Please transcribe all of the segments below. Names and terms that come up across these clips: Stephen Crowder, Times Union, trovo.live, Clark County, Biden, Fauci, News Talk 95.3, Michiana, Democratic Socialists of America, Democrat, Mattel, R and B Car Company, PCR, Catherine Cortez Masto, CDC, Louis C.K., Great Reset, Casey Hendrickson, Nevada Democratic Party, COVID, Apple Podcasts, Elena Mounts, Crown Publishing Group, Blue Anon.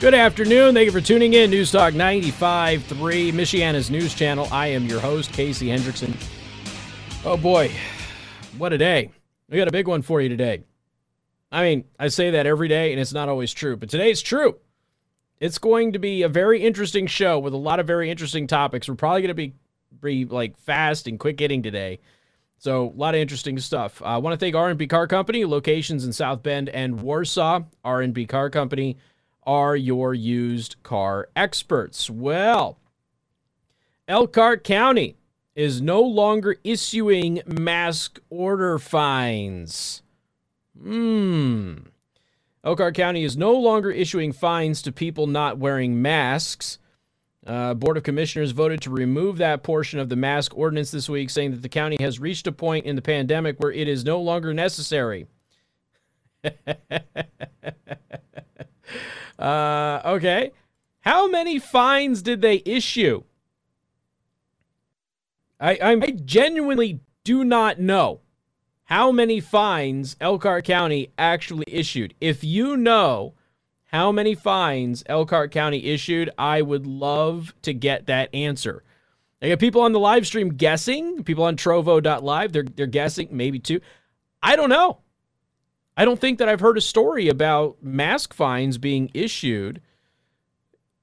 Good afternoon. Thank you for tuning in. News Talk 95.3, Michiana's news channel. I am your host, Casey Hendrickson. Oh, boy. What a day. We got a big one for you today. I mean, I say that every day, and it's not always true. But today it's true. It's going to be a very interesting show with a lot of very interesting topics. We're probably going to be like fast and quick hitting today. So a lot of interesting stuff. I want to thank R and B Car Company, locations in South Bend and Warsaw. R and B Car Company are your used car experts. Well, Elkhart County is no longer issuing mask order fines. Elkhart County is no longer issuing fines to people not wearing masks. Board of Commissioners voted to remove that portion of the mask ordinance this week, saying that the county has reached a point in the pandemic where it is no longer necessary. Okay. How many fines did they issue? I genuinely do not know how many fines Elkhart County actually issued. If you know how many fines Elkhart County issued, I would love to get that answer. I got people on the live stream guessing. People on trovo.live, they're guessing, maybe two. I don't know. I don't think that I've heard a story about mask fines being issued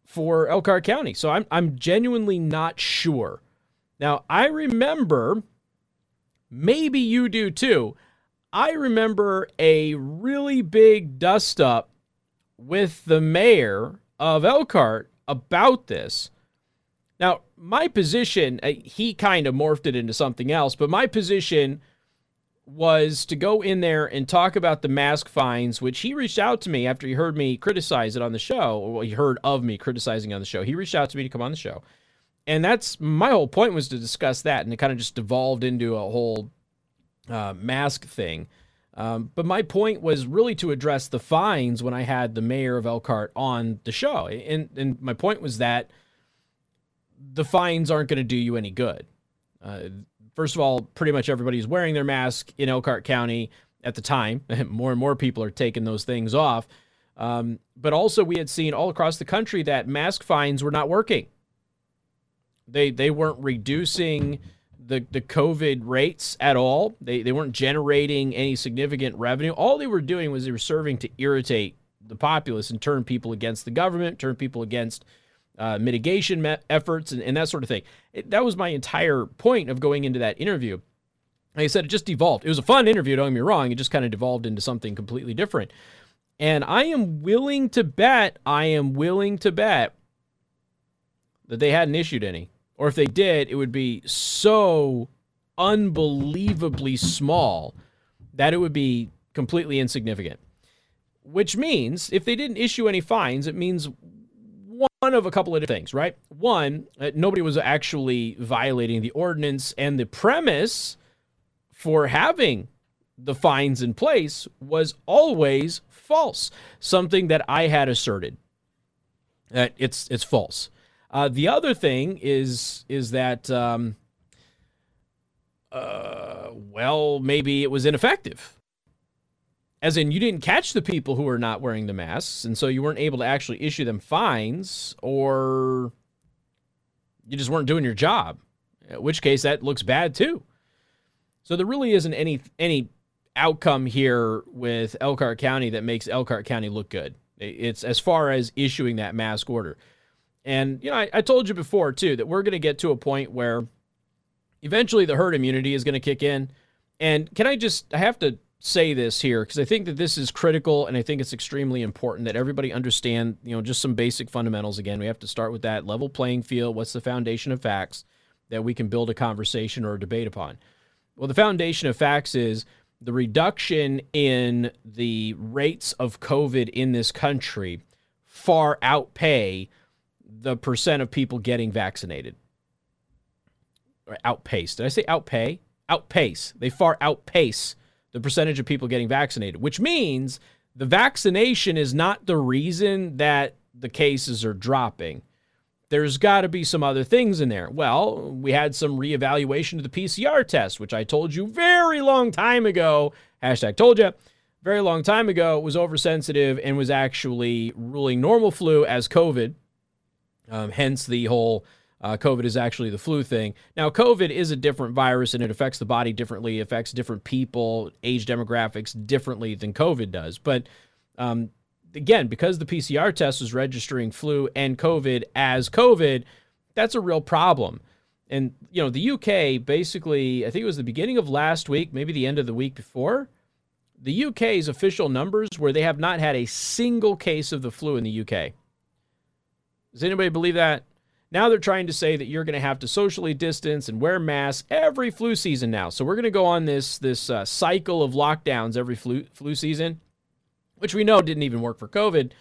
for Elkhart County. So I'm genuinely not sure. Now, I remember, maybe you do too, I remember a really big dust-up with the mayor of Elkhart about this. Now, my position, he kind of morphed it into something else, but my position was to go in there and talk about the mask fines, which he reached out to me after he heard me criticize it on the show. Well, he heard of me criticizing on the show. He reached out to me to come on the show. And that's my whole point, was to discuss that. And it kind of just devolved into a whole mask thing. But my point was really to address the fines when I had the mayor of Elkhart on the show. And my point was that the fines aren't going to do you any good. First of all, pretty much everybody's wearing their mask in Elkhart County at the time. More and more people are taking those things off. But also we had seen all across the country that mask fines were not working. They weren't reducing the COVID rates at all. They weren't generating any significant revenue. All they were doing was they were serving to irritate the populace and turn people against the government, turn people against mitigation efforts and that sort of thing. That was my entire point of going into that interview. Like I said, it just devolved. It was a fun interview, don't get me wrong. It just kind of devolved into something completely different. And I am willing to bet that they hadn't issued any. Or if they did, it would be so unbelievably small that it would be completely insignificant. Which means, if they didn't issue any fines, it means one of a couple of things, right? One, nobody was actually violating the ordinance, and the premise for having the fines in place was always false, something that I had asserted. It's false. The other thing is that, maybe it was ineffective. As in, you didn't catch the people who were not wearing the masks, and so you weren't able to actually issue them fines, or you just weren't doing your job, in which case that looks bad too. So there really isn't any outcome here with Elkhart County that makes Elkhart County look good. It's as far as issuing that mask order. And, you know, I told you before, too, that we're going to get to a point where eventually the herd immunity is going to kick in. And I have to say this here, because I think that this is critical, and I think it's extremely important that everybody understand, you know, just some basic fundamentals. Again, we have to start with that level playing field. What's the foundation of facts that we can build a conversation or a debate upon? Well, the foundation of facts is the reduction in the rates of COVID in this country far outpay the percent of people getting vaccinated. Or outpace. Did I say outpay? Outpace. They far outpace the percentage of people getting vaccinated, which means the vaccination is not the reason that the cases are dropping. There's got to be some other things in there. Well, we had some reevaluation of the PCR test, which I told you very long time ago, #told you, very long time ago was oversensitive and was actually ruling normal flu as COVID. Hence the whole COVID is actually the flu thing. Now, COVID is a different virus and it affects the body differently, affects different people, age demographics differently than COVID does. But again, because the PCR test was registering flu and COVID as COVID, that's a real problem. And, you know, the UK basically, I think it was the beginning of last week, maybe the end of the week before, the UK's official numbers where they have not had a single case of the flu in the UK. Does anybody believe that? Now they're trying to say that you're going to have to socially distance and wear masks every flu season now. So we're going to go on this cycle of lockdowns every flu season, which we know didn't even work for COVID.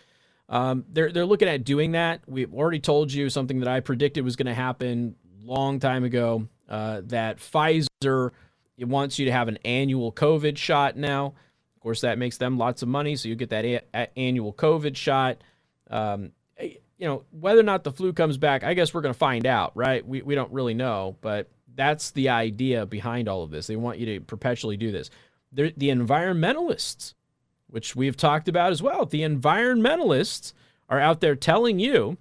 They're looking at doing that. We've already told you something that I predicted was going to happen long time ago, that Pfizer wants you to have an annual COVID shot now. Of course, that makes them lots of money, so you get that annual COVID shot. You know, whether or not the flu comes back, I guess we're going to find out, right? We don't really know, but that's the idea behind all of this. They want you to perpetually do this. They're the environmentalists, which we've talked about as well. The environmentalists are out there telling you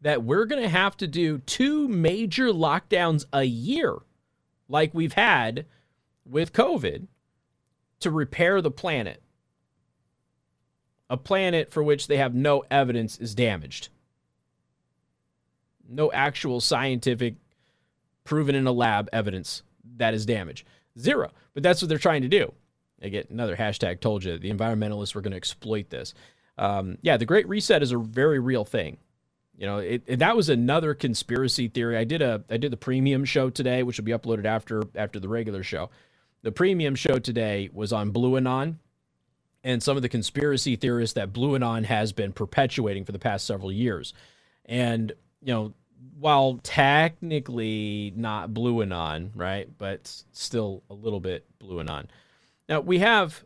that we're going to have to do two major lockdowns a year, like we've had with COVID, to repair the planet. A planet for which they have no evidence is damaged. No actual scientific, proven in a lab evidence that is damaged. Zero. But that's what they're trying to do. I get another hashtag told you. The environmentalists were going to exploit this. Yeah, the Great Reset is a very real thing. You know, that was another conspiracy theory. I did the premium show today, which will be uploaded after the regular show. The premium show today was on Blue Anon and some of the conspiracy theorists that Blue Anon has been perpetuating for the past several years. And, you know, while technically not Blue Anon, right, but still a little bit Blue Anon. Now, we have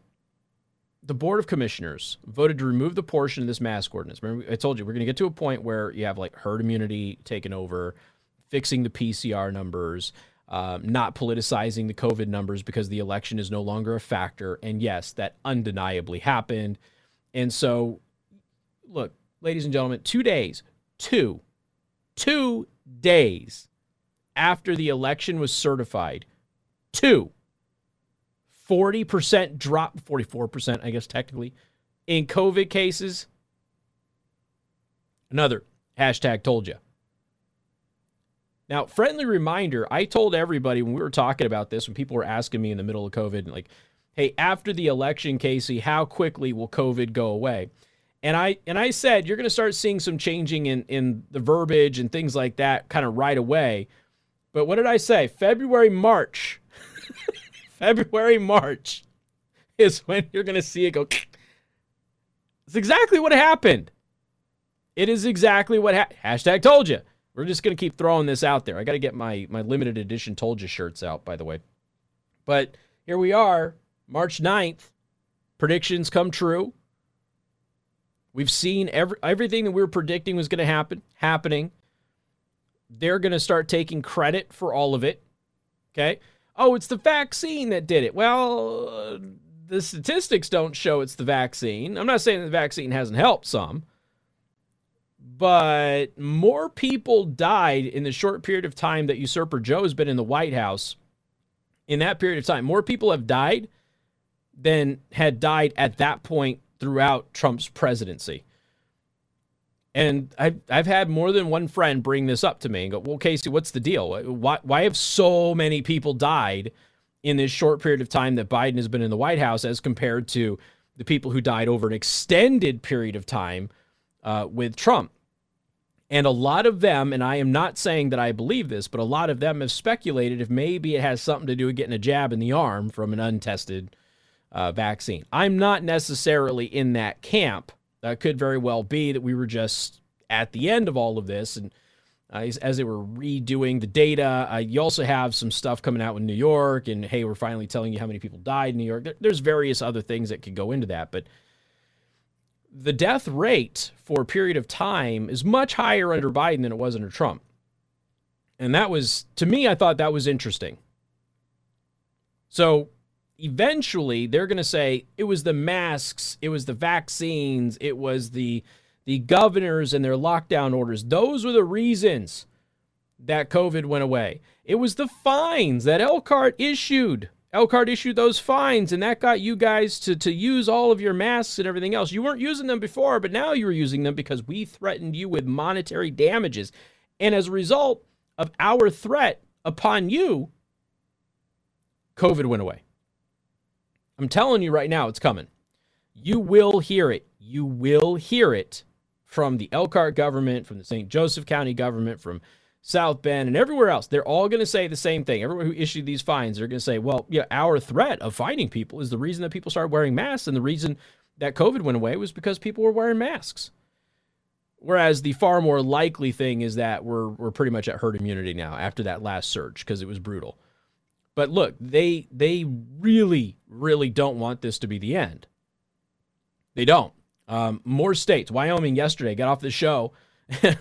the Board of Commissioners voted to remove the portion of this mask ordinance. Remember, I told you we're going to get to a point where you have, like, herd immunity taken over, fixing the PCR numbers, not politicizing the COVID numbers because the election is no longer a factor. And yes, that undeniably happened. And so, look, ladies and gentlemen, 2 days, two days after the election was certified, 40% drop, 44%, I guess, technically, in COVID cases. Another hashtag told you. Now, friendly reminder, I told everybody when we were talking about this, when people were asking me in the middle of COVID, like, hey, after the election, Casey, how quickly will COVID go away? And I said, you're going to start seeing some changing in the verbiage and things like that kind of right away. But what did I say? February, March. February, March is when you're going to see it go. It's exactly what happened. It is exactly what hashtag told you. We're just going to keep throwing this out there. I got to get my limited edition Told You shirts out, by the way. But here we are, March 9th. Predictions come true. We've seen everything that we were predicting was going to happen, happening. They're going to start taking credit for all of it. Okay? Oh, it's the vaccine that did it. Well, the statistics don't show it's the vaccine. I'm not saying the vaccine hasn't helped some. But more people died in the short period of time that Usurper Joe has been in the White House. In that period of time, more people have died than had died at that point throughout Trump's presidency. And I've had more than one friend bring this up to me and go, well, Casey, what's the deal? Why have so many people died in this short period of time that Biden has been in the White House as compared to the people who died over an extended period of time with Trump? And a lot of them, and I am not saying that I believe this, but a lot of them have speculated if maybe it has something to do with getting a jab in the arm from an untested vaccine. I'm not necessarily in that camp. That could very well be that we were just at the end of all of this. And as they were redoing the data, you also have some stuff coming out in New York. And, hey, we're finally telling you how many people died in New York. There's various other things that could go into that. But the death rate for a period of time is much higher under Biden than it was under Trump. And that was, to me, I thought that was interesting. So eventually they're going to say it was the masks, it was the vaccines, it was the governors and their lockdown orders. Those were the reasons that COVID went away. It was the fines that Elkhart issued. Elkhart issued those fines, and that got you guys to use all of your masks and everything else. You weren't using them before, but now you're using them because we threatened you with monetary damages. And as a result of our threat upon you, COVID went away. I'm telling you right now, it's coming. You will hear it. You will hear it from the Elkhart government, from the St. Joseph County government, from South Bend, and everywhere else. They're all going to say the same thing. Everyone who issued these fines, they're going to say, well, yeah, our threat of fining people is the reason that people started wearing masks, and the reason that COVID went away was because people were wearing masks. Whereas the far more likely thing is that we're pretty much at herd immunity now after that last surge because it was brutal. But look, they really, really don't want this to be the end. They don't. More states. Wyoming yesterday, got off the show,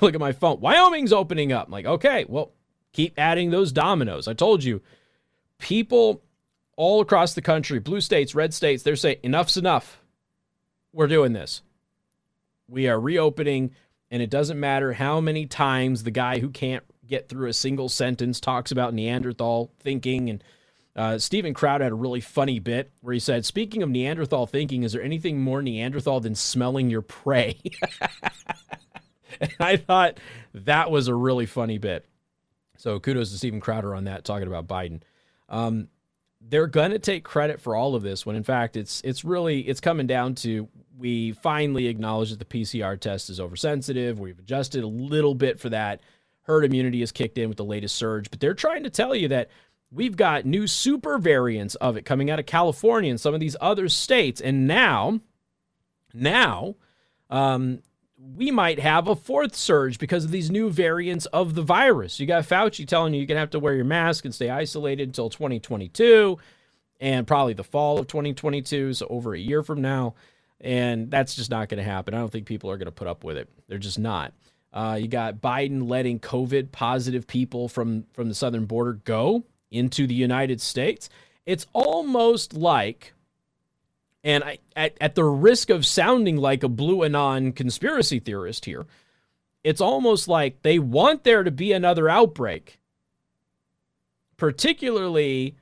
look at my phone. Wyoming's opening up. I'm like, okay, well, keep adding those dominoes. I told you, people all across the country, blue states, red states, they're saying enough's enough. We're doing this. We are reopening, and it doesn't matter how many times the guy who can't get through a single sentence talks about Neanderthal thinking. And Stephen Crowder had a really funny bit where he said, speaking of Neanderthal thinking, is there anything more Neanderthal than smelling your prey? And I thought that was a really funny bit. So kudos to Steven Crowder on that, talking about Biden. They're going to take credit for all of this when, in fact, it's really coming down to we finally acknowledge that the PCR test is oversensitive. We've adjusted a little bit for that. Herd immunity has kicked in with the latest surge. But they're trying to tell you that we've got new super variants of it coming out of California and some of these other states. And now, we might have a fourth surge because of these new variants of the virus. You got Fauci telling you you're going to have to wear your mask and stay isolated until 2022 and probably the fall of 2022, so over a year from now. And that's just not going to happen. I don't think people are going to put up with it. They're just not. You got Biden letting COVID positive people from the southern border go into the United States. It's almost like... And I, at the risk of sounding like a Blue Anon conspiracy theorist here, it's almost like they want there to be another outbreak, particularly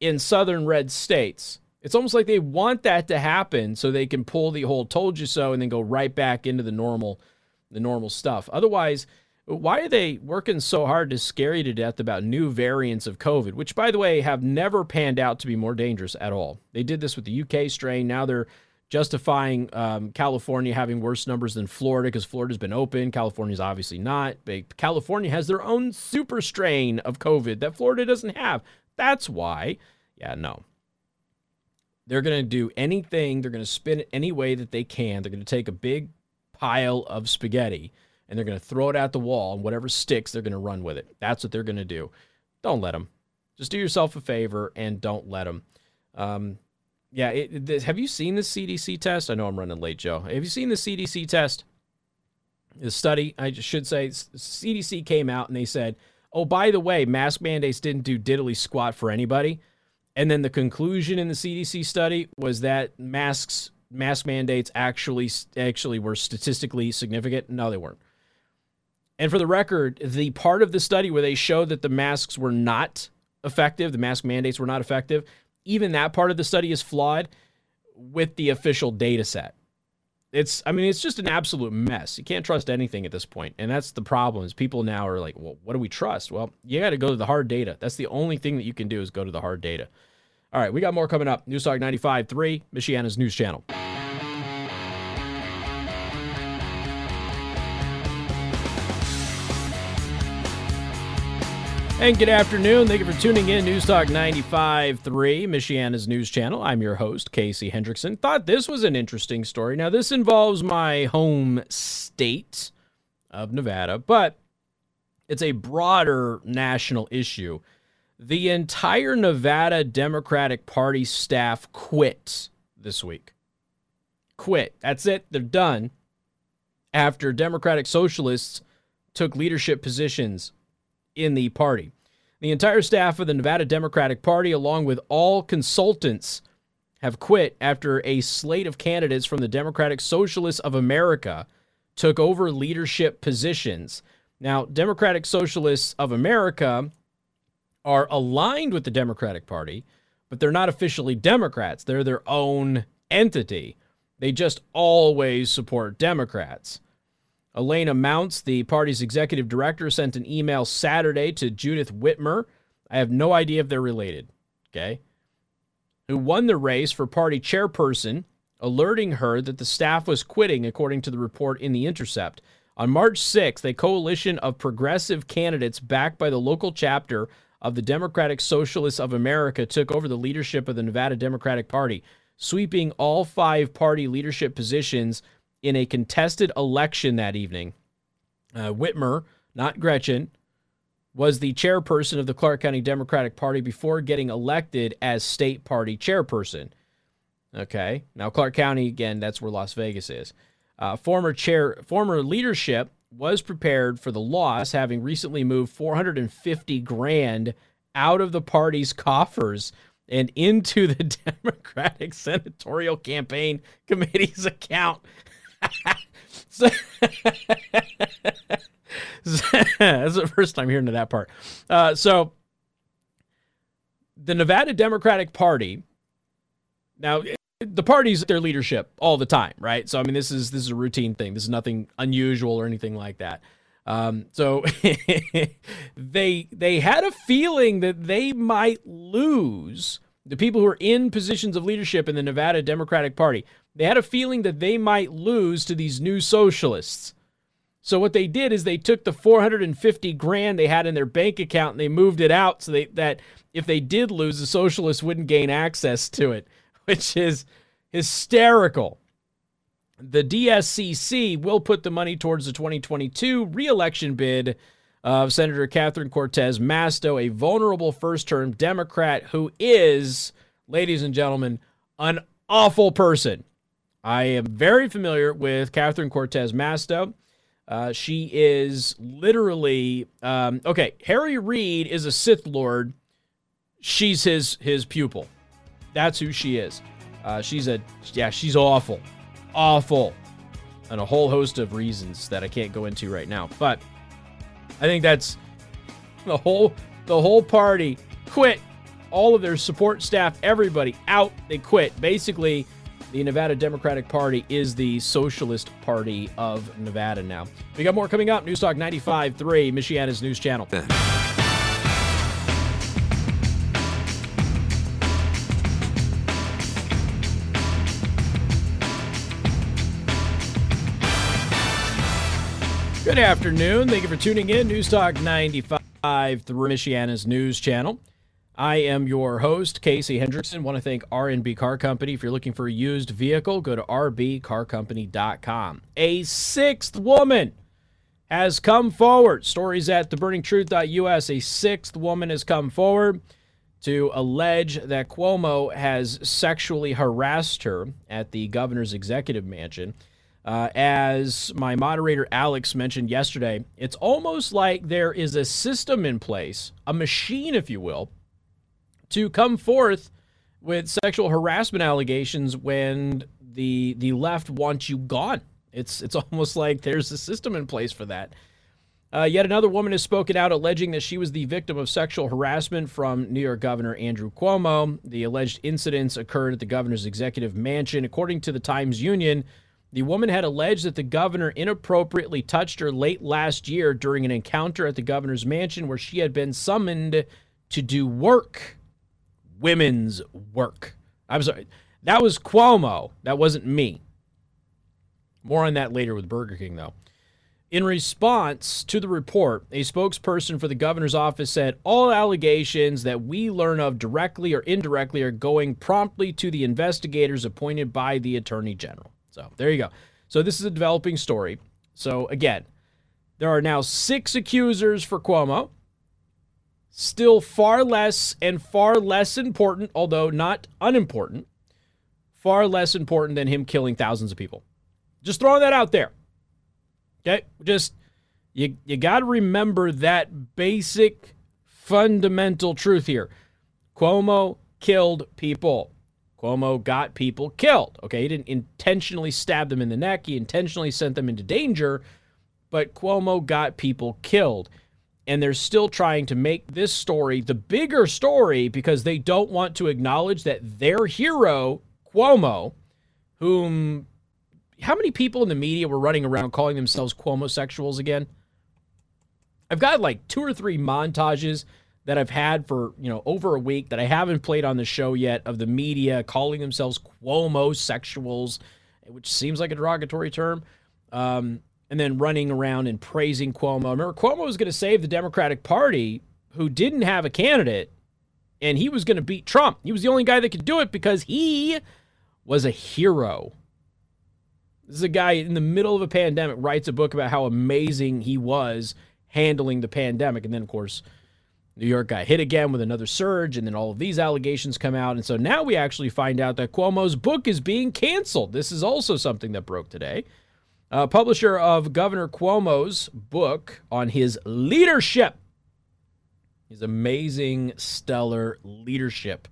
in southern red states. It's almost like they want that to happen so they can pull the whole told you so and then go right back into the normal stuff. Otherwise, why are they working so hard to scare you to death about new variants of COVID, which, by the way, have never panned out to be more dangerous at all? They did this with the UK strain. Now they're justifying California having worse numbers than Florida because Florida's been open. California's obviously not. But California has their own super strain of COVID that Florida doesn't have. That's why. Yeah, no. They're going to do anything. They're going to spin it any way that they can. They're going to take a big pile of spaghetti, and they're going to throw it at the wall, and whatever sticks, they're going to run with it. That's what they're going to do. Don't let them. Just do yourself a favor and don't let them. Have you seen the CDC test? I know I'm running late, Joe. Have you seen the CDC test? The study, I should say, CDC came out and they said, oh, by the way, mask mandates didn't do diddly squat for anybody. And then the conclusion in the CDC study was that mask mandates actually were statistically significant. No, they weren't. And for the record, the part of the study where they showed that the masks were not effective, the mask mandates were not effective, even that part of the study is flawed with the official data set. It's just an absolute mess. You can't trust anything at this point. And that's the problem is people now are like, well, what do we trust? Well, you got to go to the hard data. That's the only thing that you can do is go to the hard data. All right, we got more coming up. News Talk 95.3, Michiana's News Channel. And good afternoon. Thank you for tuning in. News Talk 95.3, Michiana's News Channel. I'm your host, Casey Hendrickson. Thought this was an interesting story. Now, this involves my home state of Nevada, but it's a broader national issue. The entire Nevada Democratic Party staff quit this week. Quit. That's it. They're done. After Democratic Socialists took leadership positions in the party. The entire staff of the Nevada Democratic Party, along with all consultants, have quit after a slate of candidates from the Democratic Socialists of America took over leadership positions. Now, Democratic Socialists of America are aligned with the Democratic Party, but they're not officially Democrats. They're their own entity. They just always support Democrats. Elena Mounts, the party's executive director, sent an email Saturday to Judith Whitmer. I have no idea if they're related, okay? Who won the race for party chairperson, alerting her that the staff was quitting, according to the report in The Intercept. On March 6th, a coalition of progressive candidates backed by the local chapter of the Democratic Socialists of America took over the leadership of the Nevada Democratic Party, sweeping all five party leadership positions in a contested election that evening. Whitmer, not Gretchen, was the chairperson of the Clark County Democratic Party before getting elected as state party chairperson. Okay, now Clark County, again, that's where Las Vegas is. Former leadership was prepared for the loss, having recently moved $450,000 out of the party's coffers and into the Democratic Senatorial Campaign Committee's account. That's the first time hearing that part. So the Nevada Democratic Party, now the party's at their leadership all the time, right? So, I mean, this is a routine thing. This is nothing unusual or anything like that. So they had a feeling that they might lose the people who are in positions of leadership in the Nevada Democratic Party. They had a feeling that they might lose to these new socialists. So what they did is they took the $450,000 they had in their bank account and they moved it out so that if they did lose, the socialists wouldn't gain access to it, which is hysterical. The DSCC will put the money towards the 2022 re-election bid of Senator Catherine Cortez Masto, a vulnerable first-term Democrat who is, ladies and gentlemen, an awful person. I am very familiar with Catherine Cortez Masto. She is literally... Harry Reid is a Sith Lord. She's his pupil. That's who she is. She's awful. Awful. And a whole host of reasons that I can't go into right now. But I think that's the whole party quit. All of their support staff, everybody out, they quit. Basically, the Nevada Democratic Party is the Socialist Party of Nevada now. We got more coming up. News Talk 95.3, Michiana's News Channel. Good afternoon. Thank you for tuning in. News Talk 95.3, Michiana's News Channel. I am your host, Casey Hendrickson. Want to thank R and B Car Company. If you're looking for a used vehicle, go to rbcarcompany.com. A sixth woman has come forward. Stories at TheBurningTruth.us. A sixth woman has come forward to allege that Cuomo has sexually harassed her at the governor's executive mansion. As my moderator Alex mentioned yesterday, it's almost like there is a system in place, a machine, if you will, to come forth with sexual harassment allegations when the left wants you gone. It's almost like there's a system in place for that. Yet another woman has spoken out, alleging that she was the victim of sexual harassment from New York Governor Andrew Cuomo. The alleged incidents occurred at the governor's executive mansion. According to the Times Union, the woman had alleged that the governor inappropriately touched her late last year during an encounter at the governor's mansion where she had been summoned to do work. Women's work. I'm sorry. That was Cuomo. That wasn't me. More on that later with Burger King, though. In response to the report, a spokesperson for the governor's office said, all allegations that we learn of directly or indirectly are going promptly to the investigators appointed by the attorney general. So there you go. So this is a developing story. So again, there are now 6 accusers for Cuomo. Still far less and far less important, although not unimportant, far less important than him killing thousands of people. Just throwing that out there. Okay? Just, you got to remember that basic fundamental truth here. Cuomo killed people. Cuomo got people killed. Okay, he didn't intentionally stab them in the neck. He intentionally sent them into danger, but Cuomo got people killed. And they're still trying to make this story the bigger story because they don't want to acknowledge that their hero, Cuomo, whom, how many people in the media were running around calling themselves Cuomosexuals again? I've got like 2 or 3 montages that I've had for, over a week that I haven't played on the show yet of the media calling themselves Cuomosexuals, which seems like a derogatory term. And then running around and praising Cuomo. Remember, Cuomo was going to save the Democratic Party, who didn't have a candidate, and he was going to beat Trump. He was the only guy that could do it because he was a hero. This is a guy in the middle of a pandemic, writes a book about how amazing he was handling the pandemic. And then, of course, New York got hit again with another surge, and then all of these allegations come out. And so now we actually find out that Cuomo's book is being canceled. This is also something that broke today. Publisher of Governor Cuomo's book on his leadership, his amazing, stellar leadership.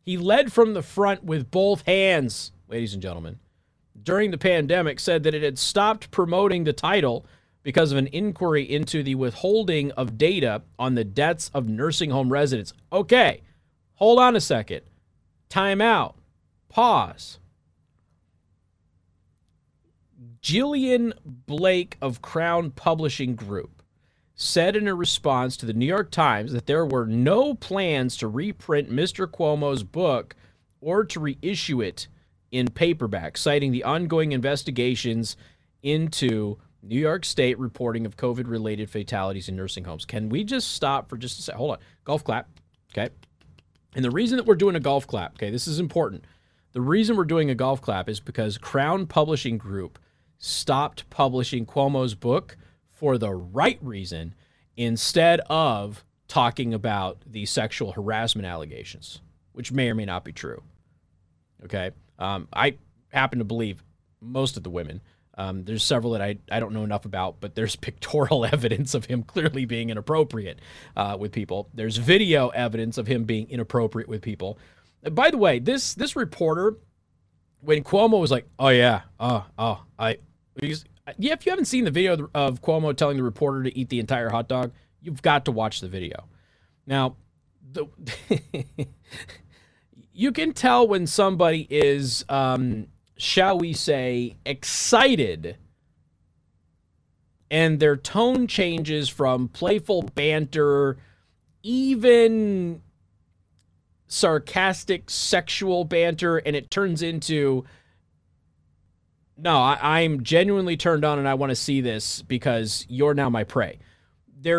He led from the front with both hands, ladies and gentlemen, during the pandemic, said that it had stopped promoting the title because of an inquiry into the withholding of data on the deaths of nursing home residents. Okay, hold on a second. Time out. Pause. Jillian Blake of Crown Publishing Group said in a response to the New York Times that there were no plans to reprint Mr. Cuomo's book or to reissue it in paperback, citing the ongoing investigations into New York State reporting of COVID-related fatalities in nursing homes. Can we just stop for just a second? Hold on. Golf clap. Okay. And the reason that we're doing a golf clap, okay, this is important. The reason we're doing a golf clap is because Crown Publishing Group stopped publishing Cuomo's book for the right reason instead of talking about the sexual harassment allegations, which may or may not be true. Okay. I happen to believe most of the women. There's several that I don't know enough about, but there's pictorial evidence of him clearly being inappropriate with people. There's video evidence of him being inappropriate with people. And by the way, this reporter, when Cuomo was like, if you haven't seen the video of Cuomo telling the reporter to eat the entire hot dog, you've got to watch the video. Now, you can tell when somebody is, shall we say, excited, and their tone changes from playful banter, even sarcastic sexual banter, and it turns into, no, I'm genuinely turned on and I want to see this because you're now my prey. For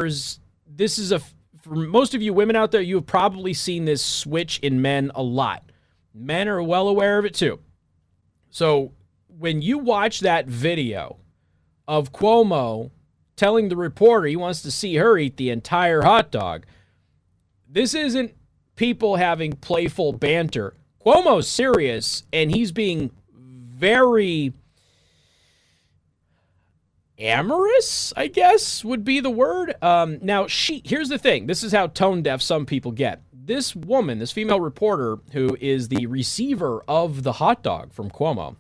most of you women out there, you've probably seen this switch in men a lot. Men are well aware of it too. So when you watch that video of Cuomo telling the reporter he wants to see her eat the entire hot dog, this isn't people having playful banter. Cuomo's serious, and he's being very amorous, I guess would be the word. Now, here's the thing. This is how tone deaf some people get. This woman, this female reporter, who is the receiver of the hot dog from Cuomo,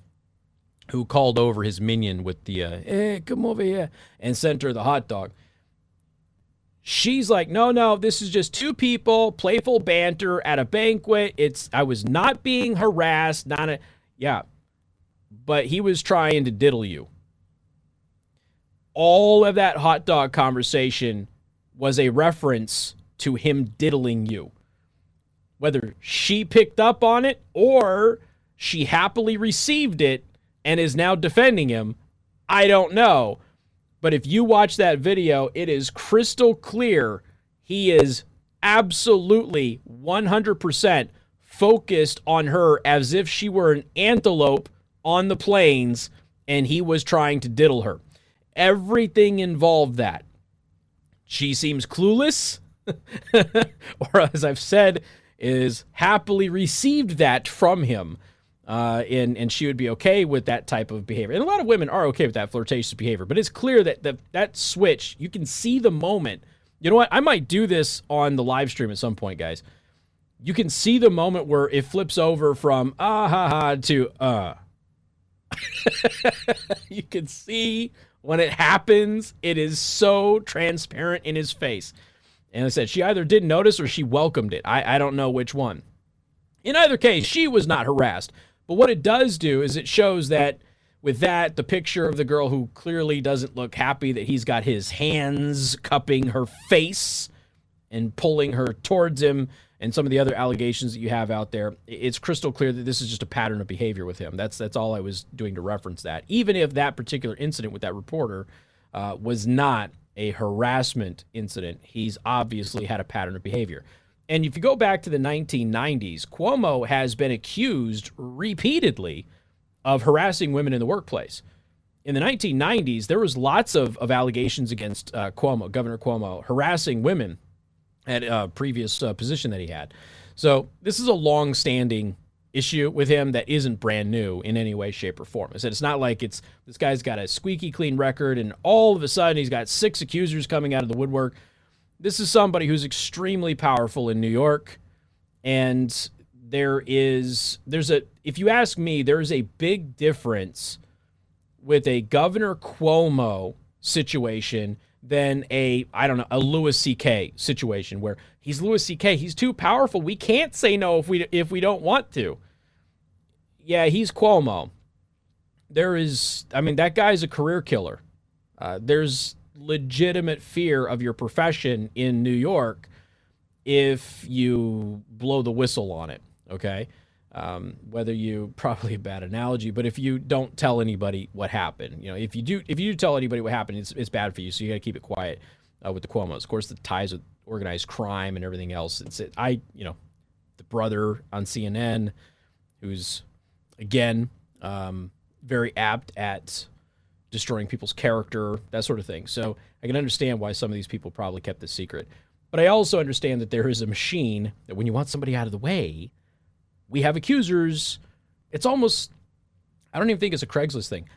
who called over his minion with the, hey, come over here, and sent her the hot dog. She's like, no, this is just two people, playful banter at a banquet. I was not being harassed. Yeah, but he was trying to diddle you. All of that hot dog conversation was a reference to him diddling you. Whether she picked up on it or she happily received it and is now defending him, I don't know. But if you watch that video, it is crystal clear he is absolutely 100% focused on her as if she were an antelope on the plains and he was trying to diddle her. Everything involved that. She seems clueless, or as I've said, is happily received that from him. And she would be okay with that type of behavior. And a lot of women are okay with that flirtatious behavior, but it's clear that that switch, you can see the moment You know what? I might do this on the live stream at some point, guys. You can see the moment where it flips over from ah ha ha to You can see when it happens. It is so transparent in his face. And I said she either didn't notice or she welcomed it. I don't know which one. In either case, she was not harassed. But what it does do is it shows that with that, the picture of the girl who clearly doesn't look happy that he's got his hands cupping her face and pulling her towards him and some of the other allegations that you have out there, it's crystal clear that this is just a pattern of behavior with him. That's all I was doing to reference that. Even if that particular incident with that reporter was not a harassment incident, he's obviously had a pattern of behavior. And if you go back to the 1990s, Cuomo has been accused repeatedly of harassing women in the workplace. In the 1990s, there was lots of allegations against Cuomo, Governor Cuomo, harassing women at a previous position that he had. So this is a long-standing issue with him that isn't brand new in any way, shape, or form. I said it's not like it's this guy's got a squeaky clean record and all of a sudden he's got six accusers coming out of the woodwork. This is somebody who's extremely powerful in New York, and if you ask me, there's a big difference with a Governor Cuomo situation than a Louis C.K. situation where he's Louis C.K., he's too powerful. We can't say no if we don't want to. Yeah, he's Cuomo. That guy's a career killer. There's legitimate fear of your profession in New York if you blow the whistle on it, okay? Probably a bad analogy, but if you don't tell anybody what happened, if you do tell anybody what happened, it's bad for you, so you got to keep it quiet with the Cuomos. Of course, the ties with organized crime and everything else. The brother on CNN who's, again, very apt at destroying people's character, that sort of thing. So I can understand why some of these people probably kept this secret. But I also understand that there is a machine that when you want somebody out of the way, we have accusers. It's almost, I don't even think it's a Craigslist thing.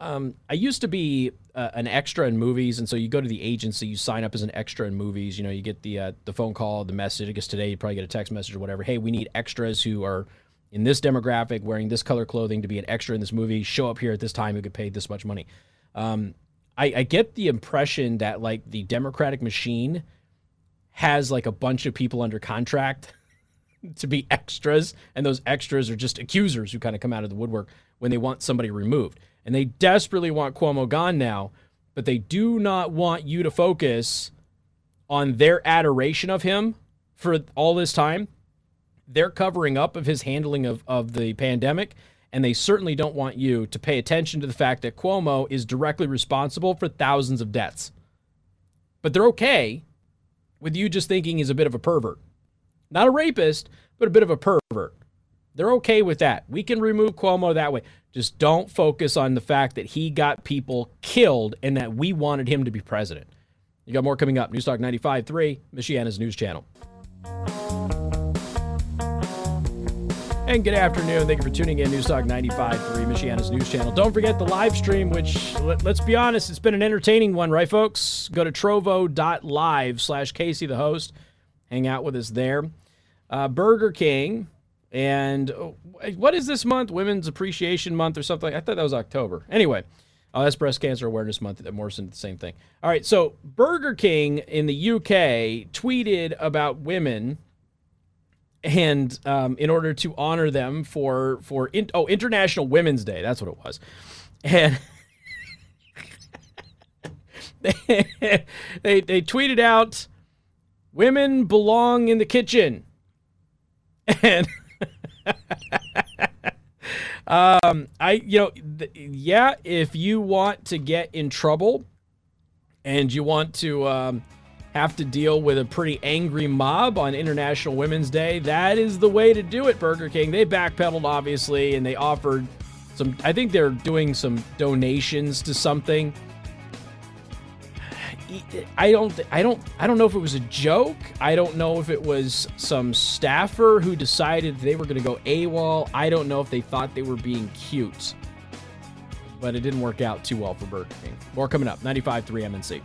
I used to be an extra in movies, and so you go to the agency, you sign up as an extra in movies. You get the phone call, the message. I guess today you probably get a text message or whatever. Hey, we need extras who are in this demographic, wearing this color clothing to be an extra in this movie, show up here at this time, you get paid this much money. I get the impression that like the Democratic machine has like a bunch of people under contract to be extras, and those extras are just accusers who kind of come out of the woodwork when they want somebody removed. And they desperately want Cuomo gone now, but they do not want you to focus on their adoration of him for all this time, their covering up of his handling of the pandemic, and they certainly don't want you to pay attention to the fact that Cuomo is directly responsible for thousands of deaths. But they're okay with you just thinking he's a bit of a pervert. Not a rapist, but a bit of a pervert. They're okay with that. We can remove Cuomo that way. Just don't focus on the fact that he got people killed and that we wanted him to be president. You got more coming up. News Talk 95.3, Michiana's News Channel. And good afternoon. Thank you for tuning in. News Talk 95.3, Michiana's News Channel. Don't forget the live stream, which, let's be honest, it's been an entertaining one, right, folks? Go to trovo.live/CaseyTheHost. Hang out with us there. Burger King. And what is this month? Women's Appreciation Month or something? I thought that was October. Anyway, that's Breast Cancer Awareness Month. That morphs into the same thing. All right, so Burger King in the UK tweeted about women, and in order to honor them for International Women's Day, that's what it was. And they tweeted out, "Women belong in the kitchen." And if you want to get in trouble and you want to have to deal with a pretty angry mob on International Women's Day, that is the way to do it, Burger King. They backpedaled, obviously, and they offered some, I think they're doing some donations to something. I don't know if it was a joke. I don't know if it was some staffer who decided they were going to go AWOL. I don't know if they thought they were being cute, but it didn't work out too well for Burger King. More coming up, 95.3 MNC.